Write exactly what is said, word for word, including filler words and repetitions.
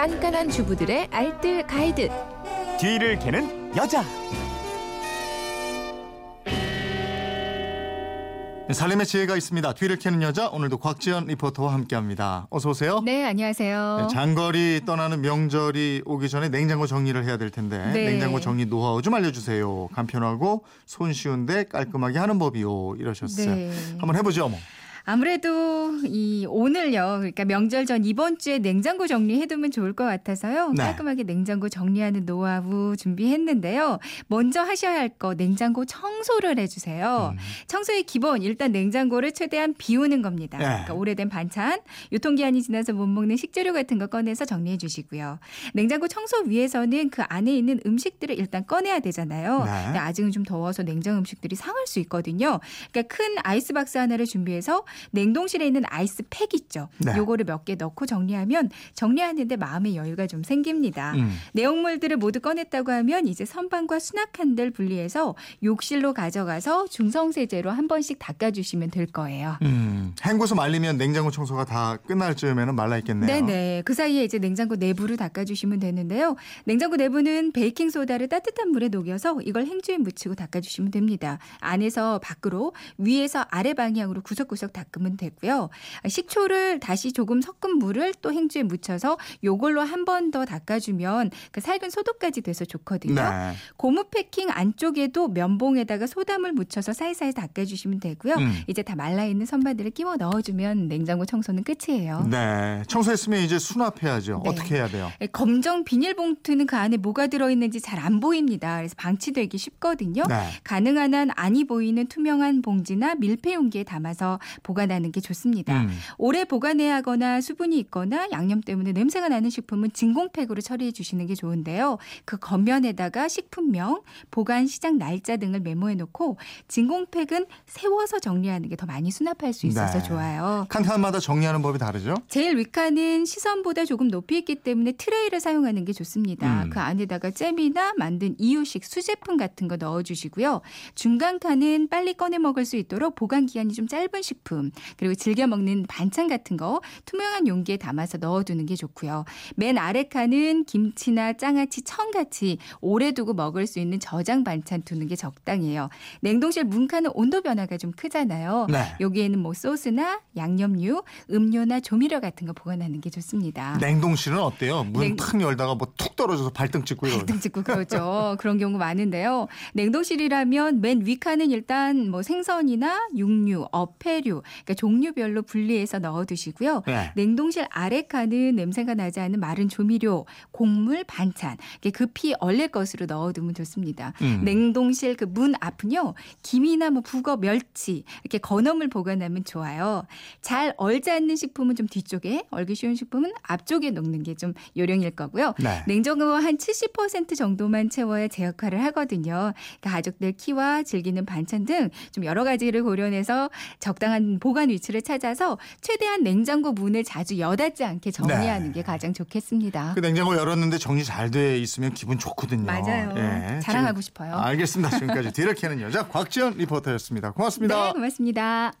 깐깐한 주부들의 알뜰 가이드. 뒤를 캐는 여자. 살림의 지혜가 있습니다. 뒤를 캐는 여자, 오늘도 곽지연 리포터와 함께합니다. 어서 오세요. 네, 안녕하세요. 네, 장거리 떠나는 명절이 오기 전에 냉장고 정리를 해야 될 텐데 네. 냉장고 정리 노하우 좀 알려주세요. 간편하고 손쉬운데 깔끔하게 하는 법이요. 이러셨어요. 네. 한번 해보죠. 뭐. 아무래도 이 오늘요. 그러니까 명절 전 이번 주에 냉장고 정리해두면 좋을 것 같아서요. 네. 깔끔하게 냉장고 정리하는 노하우 준비했는데요. 먼저 하셔야 할 거 냉장고 청소를 해주세요. 음. 청소의 기본 일단 냉장고를 최대한 비우는 겁니다. 네. 그러니까 오래된 반찬, 유통기한이 지나서 못 먹는 식재료 같은 거 꺼내서 정리해 주시고요. 냉장고 청소 위해서는 그 안에 있는 음식들을 일단 꺼내야 되잖아요. 네. 근데 아직은 좀 더워서 냉장 음식들이 상할 수 있거든요. 그러니까 큰 아이스박스 하나를 준비해서 냉동실에 있는 아이스팩 있죠. 네. 요거를 몇 개 넣고 정리하면 정리하는데 마음의 여유가 좀 생깁니다. 음. 내용물들을 모두 꺼냈다고 하면 이제 선반과 수납칸들 분리해서 욕실로 가져가서 중성세제로 한 번씩 닦아주시면 될 거예요. 음. 헹궈서 말리면 냉장고 청소가 다 끝날 즈음에는 말라있겠네요. 네네. 그 사이에 이제 냉장고 내부를 닦아주시면 되는데요. 냉장고 내부는 베이킹소다를 따뜻한 물에 녹여서 이걸 행주에 묻히고 닦아주시면 됩니다. 안에서 밖으로, 위에서 아래 방향으로 구석구석 닦으면 되고요. 식초를 다시 조금 섞은 물을 또 행주에 묻혀서 요걸로 한 번 더 닦아주면 그 살균 소독까지 돼서 좋거든요. 네. 고무 패킹 안쪽에도 면봉에다가 소담을 묻혀서 사이사이 닦아주시면 되고요. 음. 이제 다 말라있는 선반들을 끼워 넣어주면 냉장고 청소는 끝이에요. 네, 청소했으면 이제 수납해야죠. 네. 어떻게 해야 돼요? 검정 비닐봉투는 그 안에 뭐가 들어있는지 잘 안 보입니다. 그래서 방치되기 쉽거든요. 네. 가능한 한 안이 보이는 투명한 봉지나 밀폐 용기에 담아서 보관하는 게 좋습니다. 음. 오래 보관해야 하거나 수분이 있거나 양념 때문에 냄새가 나는 식품은 진공팩으로 처리해 주시는 게 좋은데요. 그 겉면에다가 식품명, 보관 시작 날짜 등을 메모해 놓고 진공팩은 세워서 정리하는 게 더 많이 수납할 수 있어서 네. 좋아요. 칸칸마다 정리하는 법이 다르죠? 제일 윗칸은 시선보다 조금 높이 있기 때문에 트레이를 사용하는 게 좋습니다. 음. 그 안에다가 잼이나 만든 이유식 수제품 같은 거 넣어주시고요. 중간 칸은 빨리 꺼내 먹을 수 있도록 보관 기한이 좀 짧은 식품 그리고 즐겨 먹는 반찬 같은 거 투명한 용기에 담아서 넣어두는 게 좋고요. 맨 아래 칸은 김치나 장아찌, 청같이 오래 두고 먹을 수 있는 저장 반찬 두는 게 적당해요. 냉동실 문 칸은 온도 변화가 좀 크잖아요. 네. 여기에는 뭐 소스나 양념류, 음료나 조미료 같은 거 보관하는 게 좋습니다. 냉동실은 어때요? 문 탁 냉... 열다가 뭐 툭 떨어져서 발등 찍고 이러죠. 발등 찍고 그러죠. 그런 경우 많은데요. 냉동실이라면 맨 위 칸은 일단 뭐 생선이나 육류, 어패류 그러니까 종류별로 분리해서 넣어두시고요. 네. 냉동실 아래 칸은 냄새가 나지 않은 마른 조미료, 곡물, 반찬 급히 얼릴 것으로 넣어두면 좋습니다. 음. 냉동실 그 문 앞은요. 김이나 뭐 북어, 멸치 이렇게 건어물 보관하면 좋아요. 잘 얼지 않는 식품은 좀 뒤쪽에, 얼기 쉬운 식품은 앞쪽에 놓는 게 좀 요령일 거고요. 네. 냉장고 한 칠십 퍼센트 정도만 채워야 제 역할을 하거든요. 그러니까 가족들 키와 즐기는 반찬 등 좀 여러 가지를 고려해서 적당한 보관 위치를 찾아서 최대한 냉장고 문을 자주 여닫지 않게 정리하는 네. 게 가장 좋겠습니다. 그 냉장고 열었는데 정리 잘 돼 있으면 기분 좋거든요. 맞아요. 예, 자랑하고 지금, 싶어요. 알겠습니다. 지금까지 뒤를 캐는 여자 곽지연 리포터였습니다. 고맙습니다. 네, 고맙습니다.